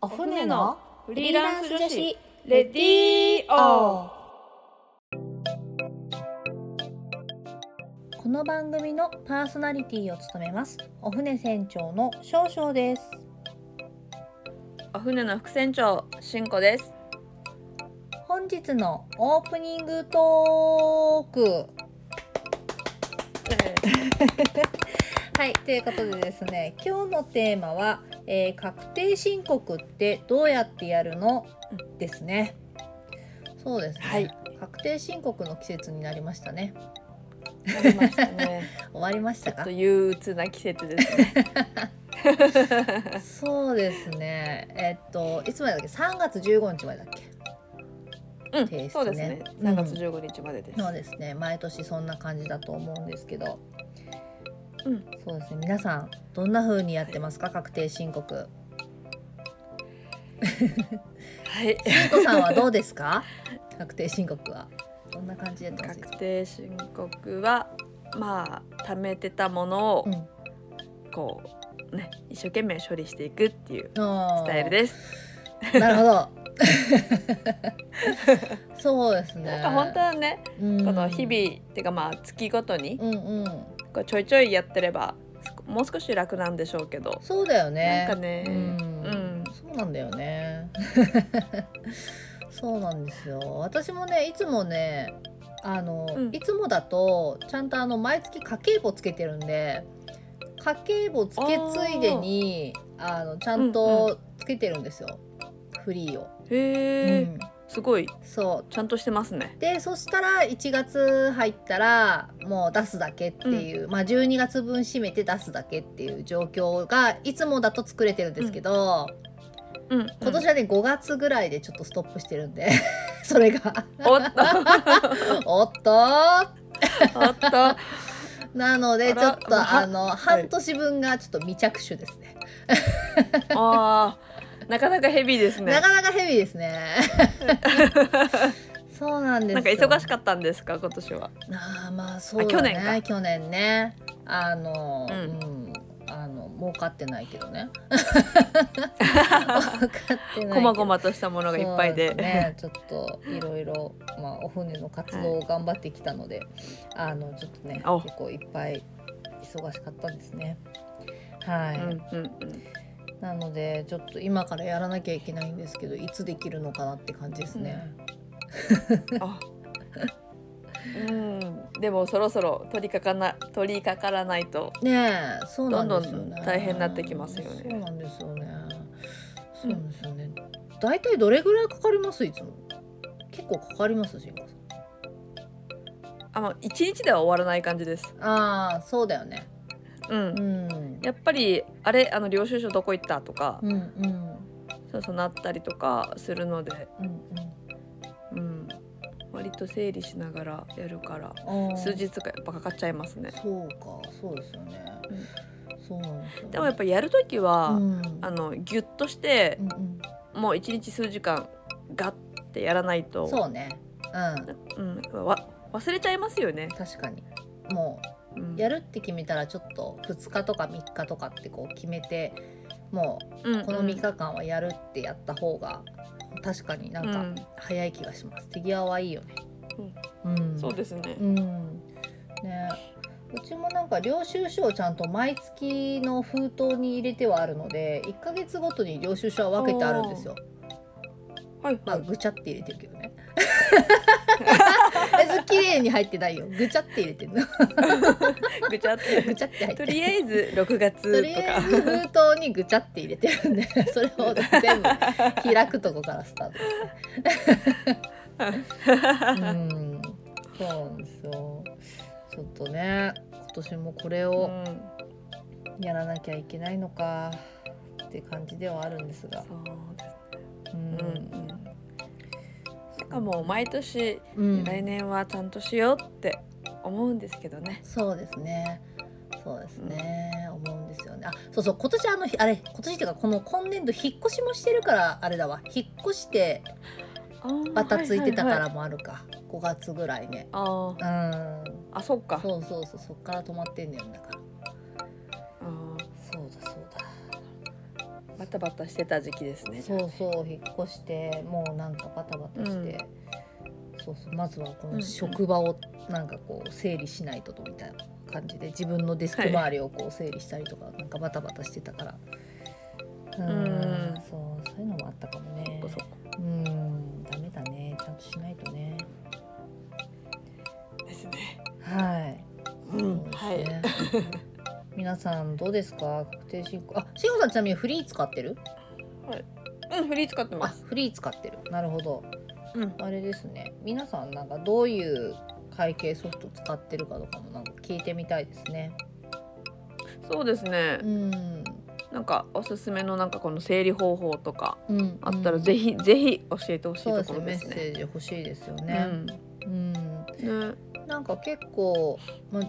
お船のフリーランス女子レディオ。この番組のパーソナリティを務めますお船船長の少々です。お船の副船長しんこです。本日のオープニングトークはい、ということでですね、今日のテーマは、確定申告ってどうやってやるのですね。そうですね、はい、確定申告の季節になりましたね。なりましたね。終わりましたか。ちょっと憂鬱な季節ですね。そうですね。いつまでだっけ、3月15日までだっけ。ね、そうですね、3月15日までです。そうですね、毎年そんな感じだと思うんですけど、そうですね、皆さんどんな風にやってますか、はい、確定申告。はい、しんこさんはどうですか。確定申告はどんな感じでやってますか。確定申告はまあ貯めてたものを、こうね、一生懸命処理していくっていうスタイルです。なるほど。そうですね。なんか本当はね、この日々っていうか、まあ月ごとに、こうちょいちょいやってればもう少し楽なんでしょうけど。そうだよね。なんかね、そうなんだよね。そうなんですよ。私もね、いつもね、いつもだとちゃんと毎月家計簿つけてるんで、家計簿つけついでにちゃんとつけてるんですよ、フリーを。へー、すごい。そう、ちゃんとしてますね。で、そしたら1月入ったらもう出すだけっていう、まあ12月分締めて出すだけっていう状況がいつもだと作れてるんですけど、今年はね5月ぐらいでちょっとストップしてるんでそれがおっとなのでちょっと半年分がちょっと未着手ですね。あー、なかなかヘビーですね。なかなかヘビーですね。そうなんです。なんか忙しかったんですか、今年は。まあそうだね。去年ね、儲かってないけどね。こまごまとしたものがいっぱいで。ね、ちょっといろいろ、まあお船の活動を頑張ってきたので、ちょっとね結構いっぱい忙しかったんですね。はい。なのでちょっと今からやらなきゃいけないんですけど、いつできるのかなって感じですね。でもそろそろ取り掛からないとね。そうなんですよね。どんどん大変になってきますよね。そうなんですよね。そうなんですよね。だいたいどれぐらいかかります、いつも。結構かかりますし、一日では終わらない感じです。ああ、そうだよね。やっぱり領収書どこ行ったとか、そうなったりとかするので、割と整理しながらやるから数日かやっぱかかっちゃいますね。そうか、そうですよね。そうなんですよね。でもやっぱやるときは、ギュッとして、もう一日数時間ガッてやらないと、そうね、忘れちゃいますよね。確かに。もうやるって決めたらちょっと2日とか3日とかってこう決めて、もうこの3日間はやるってやった方が確かになんか早い気がします。手際はいいよね。そうですね。ね、うちもなんか領収書をちゃんと毎月の封筒に入れてはあるので、1ヶ月ごとに領収書は分けてあるんですよ。まあぐちゃって入れてるけどね。綺麗に入ってないよ。ぐちゃって入れてるの。ぐちゃって入ってる。とりあえず6月とか。とりあえず封筒にぐちゃって入れてるんで、それを全部開くとこからスタートですね。そうなんですよ。ちょっとね、今年もこれをやらなきゃいけないのかって感じではあるんですが。もう毎年、来年はちゃんとしようって思うんですけどね。そうですね、思うんですよね。そう今年今年っていうか今年度引っ越しもしてるから、あれだわ、引っ越してバタついてたからもあるか、5月ぐらいね。そっか。そうそっから止まってんねんだから。そうだ。バタバタしてた時期ですね。そうそう、引っ越してもうなんかバタバタして、うん、そうそう、まずはこの職場をなんかこう整理しないととみたいな感じで自分のデスク周りをこう整理したりとか、はい、なんかバタバタしてたから、うん、そういうのもあったかもね。そっかそっか、うん、ダメだね、ちゃんとしないとね。ですね。はい。うん、はい。皆さんどうですか？確定申告。あ、しほさんちなみにフリー使ってる？はい。うん、フリー使ってます。あ、フリー使ってる。なるほど。うん、あれですね。皆さんなんかどういう会計ソフト使ってるかとかもなんか聞いてみたいですね。そうですね。うん。なんかおすすめのなんかこの整理方法とかあったらぜひ、うん、ぜひ教えてほしいところですね。そうですね、メッセージ欲しいですよね。うんうん、ね、なんか結構、ま、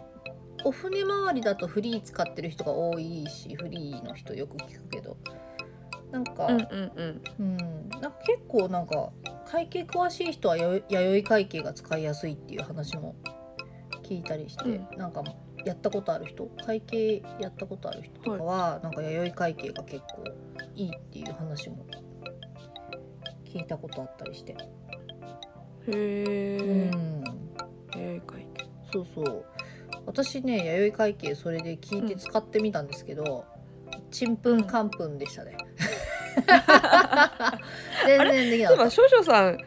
お船周りだとフリー使ってる人が多いし、フリーの人よく聞くけど、なんか、うんうんうん、なんか結構なんか会計詳しい人は弥生会計が使いやすいっていう話も聞いたりして、うん、なんかやったことある人、会計やったことある人とかは、はい、なんか弥生会計が結構いいっていう話も聞いたことあったりして。へー、うん、弥生会計、そうそう、私ね弥生会計それで聞いて使ってみたんですけど、ちんぷんかんぷんでしたね。全然できなかった。あれ、少々さんうん、フ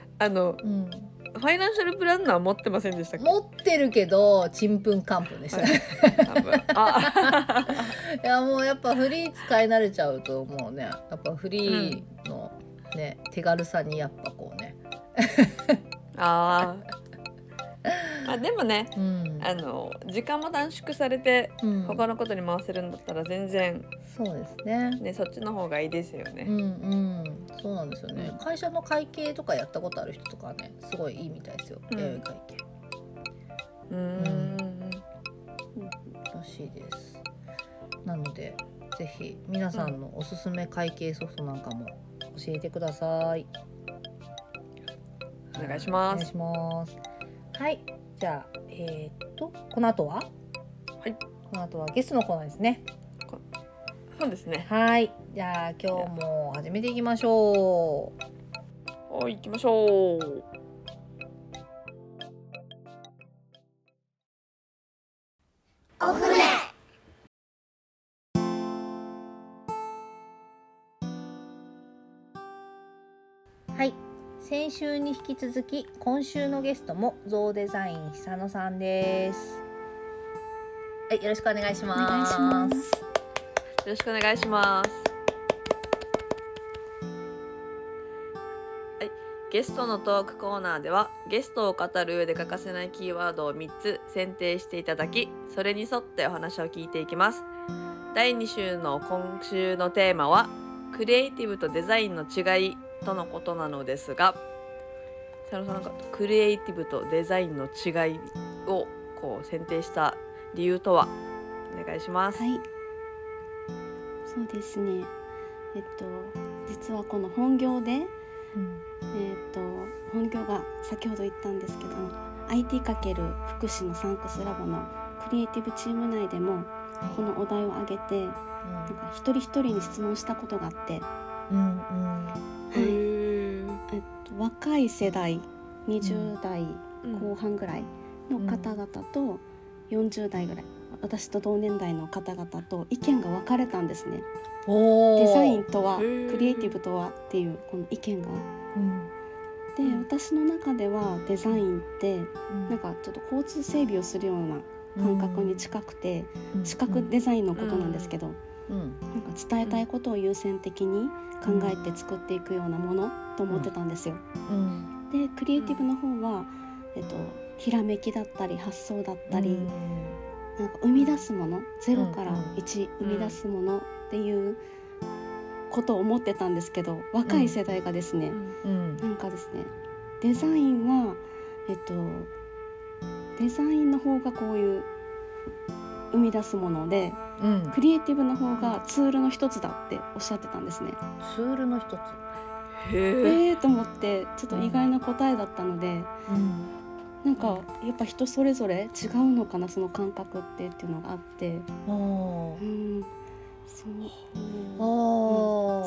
ァイナンシャルプランナー持ってませんでしたか？持ってるけどちんぷんかんぷんでした、ね、はい、あいや、もうやっぱフリー使い慣れちゃうともうね、やっぱフリーの、ね、うん、手軽さにやっぱこうねああ、でもね、うん、時間も短縮されて、うん、他のことに回せるんだったら全然そうですね、ね、そっちの方がいいですよね。うんうん、そうなんですよね、うん、会社の会計とかやったことある人とかはねすごいいいみたいですよ、うん、会計、らしいです。なのでぜひ皆さんのおすすめ会計ソフトなんかも教えてください、うん、お願いします。お願いします。はい、じゃあこの後は、はい、この後はゲストのコーナーですね。そうですね。はい、じゃあ今日も始めていきましょう。はい、いきましょう。おふね。はい。先週に引き続き今週のゲストもゾウデザイン久野さんです。はい、よろしくお願いします。お願いします。よろしくお願いします。はい、ゲストのトークコーナーではゲストを語る上で欠かせないキーワードを3つ選定していただき、それに沿ってお話を聞いていきます。第2週の今週のテーマはクリエイティブとデザインの違いとのことなのですが、佐野さん、なんかクリエイティブとデザインの違いをこう選定した理由とは、お願いします。はい、そうですね、実はこの本業で、本業が先ほど言ったんですけど IT× 福祉のサンクスラボのクリエイティブチーム内でもこのお題を挙げて、なんか一人一人に質問したことがあって、はい、若い世代20代後半ぐらいの方々と40代ぐらい、私と同年代の方々と意見が分かれたんですね。デザインとは、クリエイティブとはっていうこの意見が、で、私の中ではデザインってなんかちょっと交通整備をするような感覚に近くて、視覚デザインのことなんですけど、なんか伝えたいことを優先的に考えて作っていくようなものと思ってたんですよ。で、クリエイティブの方は、ひらめきだったり発想だったり、なんか生み出すもの、0から1生み出すものっていうことを思ってたんですけど、若い世代がですね、なんかですね、デザインは、デザインの方がこういう生み出すもので、クリエイティブの方がツールの一つだっておっしゃってたんですね。ツールの一つ、と思って、ちょっと意外な答えだったので、なんかやっぱ人それぞれ違うのかな、その感覚っていうのがあって、別に、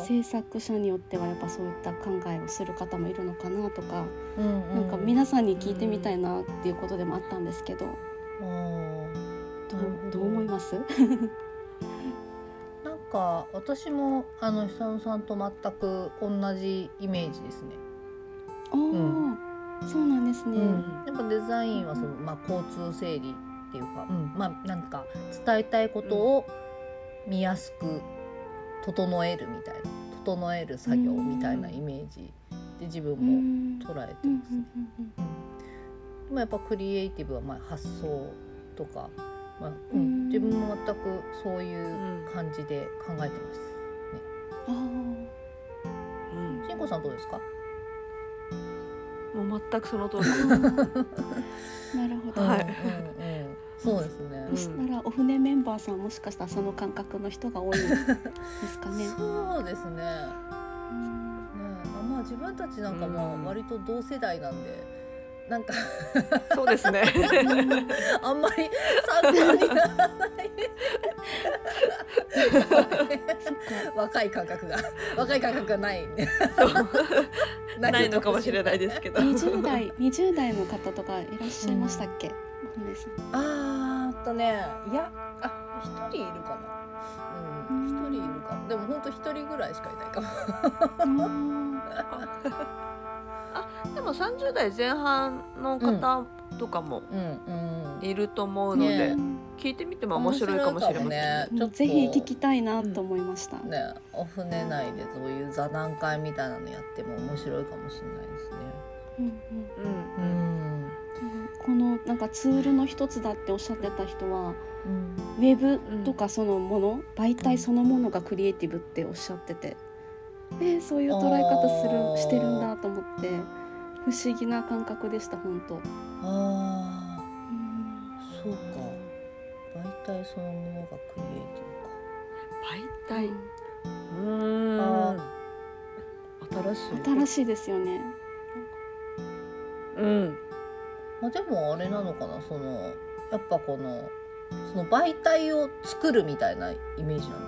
制作者によってはやっぱそういった考えをする方もいるのかなとか、うんうん、なんか皆さんに聞いてみたいなっていうことでもあったんですけど、どう思いますなんか私も久野さんと全く同じイメージですね。そうなんですね、やっぱデザインはその、交通整理っていうか、なんか伝えたいことを見やすく整えるみたいな、整える作業みたいなイメージで自分も捉えてますね。でもやっぱクリエイティブは発想とか、自分も全くそういう感じで考えてますね。しんこさんどうですか？もう全くその通りなるほど、そうですね。そしたらOFNEメンバーさんもしかしたらその感覚の人が多いですかねそうですね、自分たちなんか割と同世代なんで、なんかそうですねあんまり参考にならない若い感覚がないないのかもしれないですけど20代の方とかいらっしゃいましたっけ？1人いるかな、1人いるかな。でも本当1人ぐらいしかいないかもでも30代前半の方とかもいると思うので、聞いてみても面白いかもしれませんね。ぜひ聞きたいなと思いました、OFNE内でそういう座談会みたいなのやっても面白いかもしれないですね。このなんかツールの一つだっておっしゃってた人は、ウェブとかそのもの、媒体そのものがクリエイティブっておっしゃってて、そういう捉え方してるんだと思って不思議な感覚でした。本当そうか、媒体そのものがクリエイティブか。媒体新しいですよね。でもあれなのかな、そのやっぱこのその媒体を作るみたいなイメージなん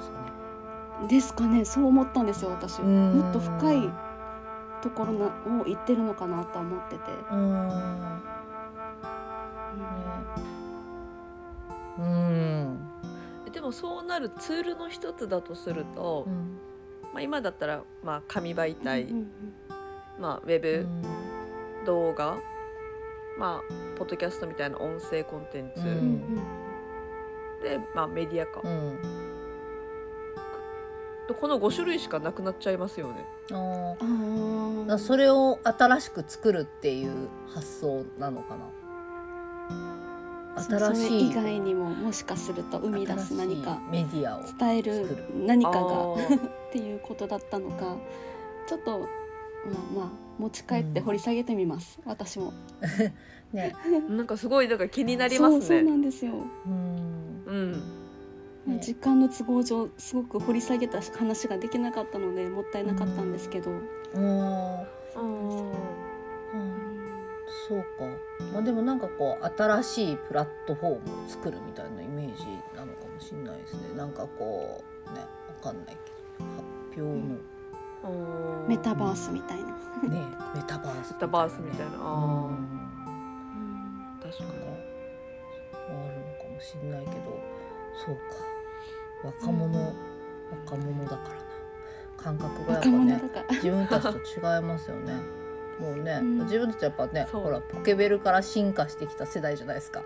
ですかね。そう思ったんですよ私。もっと深いところを言ってるのかなと思ってて、でもそうなるツールの一つだとすると、今だったら、紙媒体、ウェブ、動画、ポッドキャストみたいな音声コンテンツ、で、メディア化、この5種類しかなくなっちゃいますよね。それを新しく作るっていう発想なのかな。新しい、それ以外にももしかすると生み出す何か、メディアを伝える何かがっていうことだったのか。ちょっと持ち帰って掘り下げてみます、私もね、なんかすごいだから気になりますね。そうなんですよ。時間の都合上すごく掘り下げた話ができなかったのでもったいなかったんですけど、そうか、でもなんかこう新しいプラットフォームを作るみたいなイメージなのかもしれないですね。なんかこうね、わかんないけど発表の、メタバースみたいな、メタバースみたいな、確かにあるのかもしれないけど、そうか、若者だからな、感覚がやっぱね自分たちと違いますよねもうね、自分たちやっぱね、ほらポケベルから進化してきた世代じゃないですか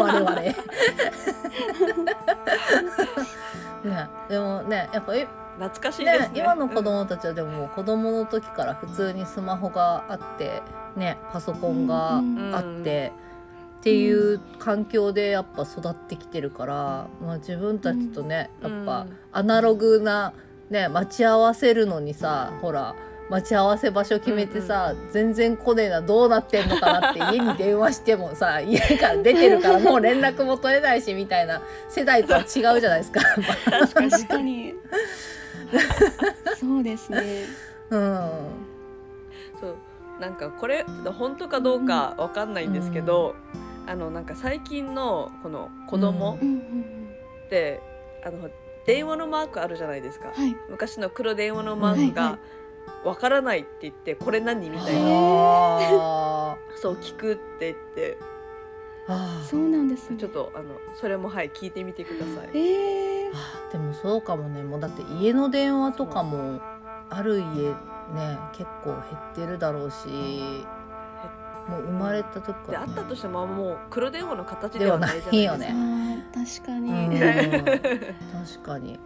我々ね。でもね、やっぱ懐かしいです ね、今の子供たちはでも、子供の時から普通にスマホがあってね、パソコンがあって、っていう環境でやっぱ育ってきてるから、自分たちとね、やっぱアナログな、待ち合わせるのにさ、ほら待ち合わせ場所決めてさ、全然来ねえな、どうなってんのかなって家に電話してもさ家から出てるからもう連絡も取れないしみたいな世代とは違うじゃないですか確かにそうですね、そう、なんかこれ本当かどうかわかんないんですけど、なんか最近のこの子供って、電話のマークあるじゃないですか、はい、昔の黒電話のマークがわからないって言って、はいはい、これ何みたいなそう聞くって言って、あそうなんですね。ちょっとそれもはい聞いてみてください。あでもそうかもね。もうだって家の電話とかもある家ね結構減ってるだろうし、もう生まれた時から、ね、であったとしてももう黒電話の形ではないじゃないですか。ではないよね。確かに確かに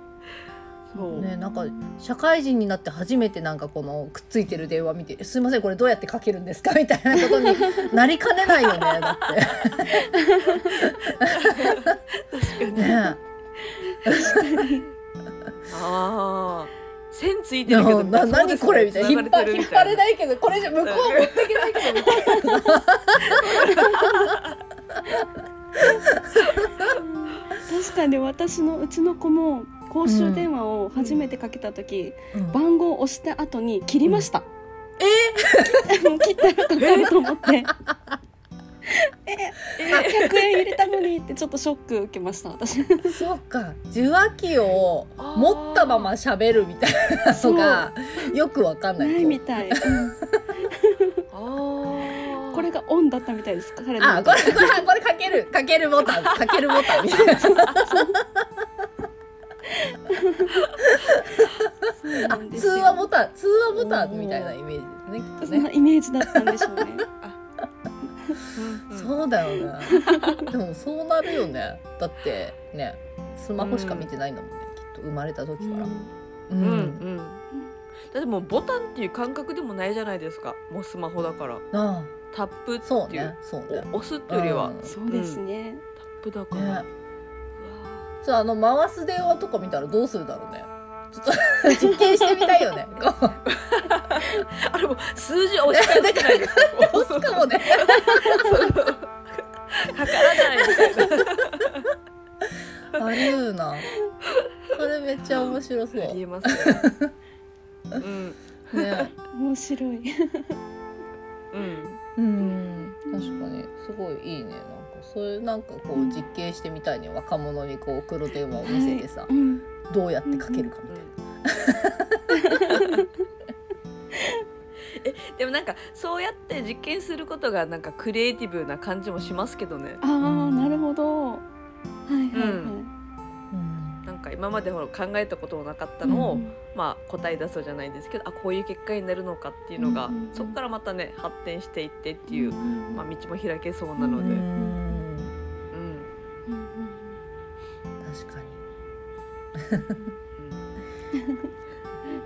そう、ね、なんか社会人になって初めてなんかこのくっついてる電話見て、すいませんこれどうやってかけるんですかみたいなことになりかねないよねだってねああ線ついてるけど何これみたいな、引っ張れないけどこれじゃ向こう持っていけないけどみたいな確かに私のうちの子も公衆電話を初めてかけた時、うん、番号を押した後に切りました、うん、もう切ったらかかると思って100円入れたのにってちょっとショック受けました私。そうか、受話器を持ったまま喋るみたいなのがよくわかんないみたい、うん、あこれがオンだったみたいですか。あこれかけるボタンかけるボタンみたいなそうなんですよ。通話ボタンみたいなイメージですね。そんなイメージだったんでしょうねそうだよねでもそうなるよね。だってねスマホしか見てないんだもんね、きっと生まれた時から、うんうんうん、だってもうボタンっていう感覚でもないじゃないですか、もうスマホだから。ああタップっていう、そうね、そうね、押すっていうよりは、うん、そうですね、タップだから、ね、じゃあ回す電話とか見たらどうするだろうね。ちょっと実験してみたいよねあれも数字押しかけないです押すかもねかからないみたいなあり得るな、それめっちゃ面白そう。言えますよ、うんね、面白いうん確かにすごいいいね。そういうなんかこう実験してみたいね、うん、若者にこう黒電話を見せてさ、はいうん、どうやってかけるかみたいな、うんうん、でもなんかそうやって実験することがなんかクリエイティブな感じもしますけどね。ああなるほど、はいはいはい、うん、なんか今までほら考えたこともなかったのを、うんまあ、答え出そうじゃないですけど、あこういう結果になるのかっていうのが、うん、そこからまたね発展していってっていう、うんまあ、道も開けそうなので、うん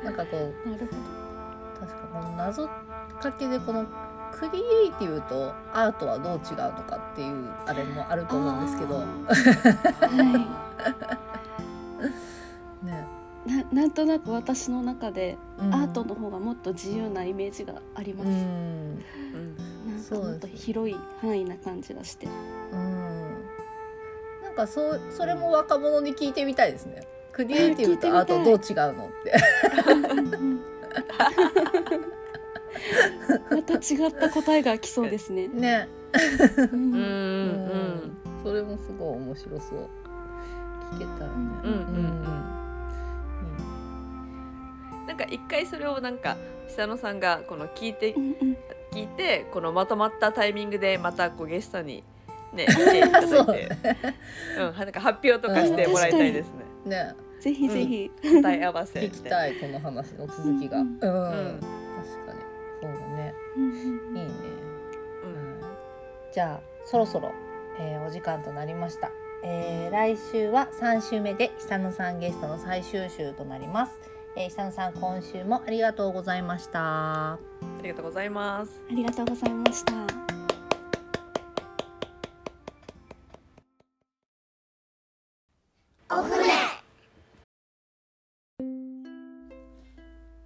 なんかこうなるほど、確かこの謎かけでこのクリエイティブとアートはどう違うのかっていうあれもあると思うんですけど、はいね、なんとなく私の中でアートの方がもっと自由なイメージがあります、うん、なんかもっと広い範囲な感じがして、うん、なんかそれも若者に聞いてみたいですね。クリエイティブとアートどう違うのってまた違った答えが来そうですね。ねうんうん、それもすごい面白そう、聞けたらね、うんうんうんうん、なんか一回それをなんか久野さんがこの聞いてこのまとまったタイミングでまたこうゲストにね来ていただいて、うん、なんか発表とかしてもらいたいですね、うん、ねぜひぜひ、うん、答え合わせ聞きたい、この話の続きが、うんうん、確かにそうだね、うん、いいね、うん、じゃあそろそろ、お時間となりました、来週は3週目で久野さんゲストの最終週となります、久野さん今週もありがとうございました。ありがとうございます。ありがとうございました。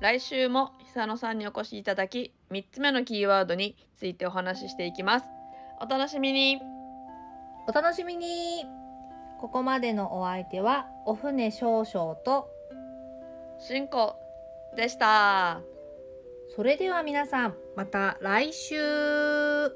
来週も久野さんにお越しいただき、3つ目のキーワードについてお話ししていきます。お楽しみに。お楽しみに。ここまでのお相手はおふね少々としんこでした。それでは皆さん、また来週。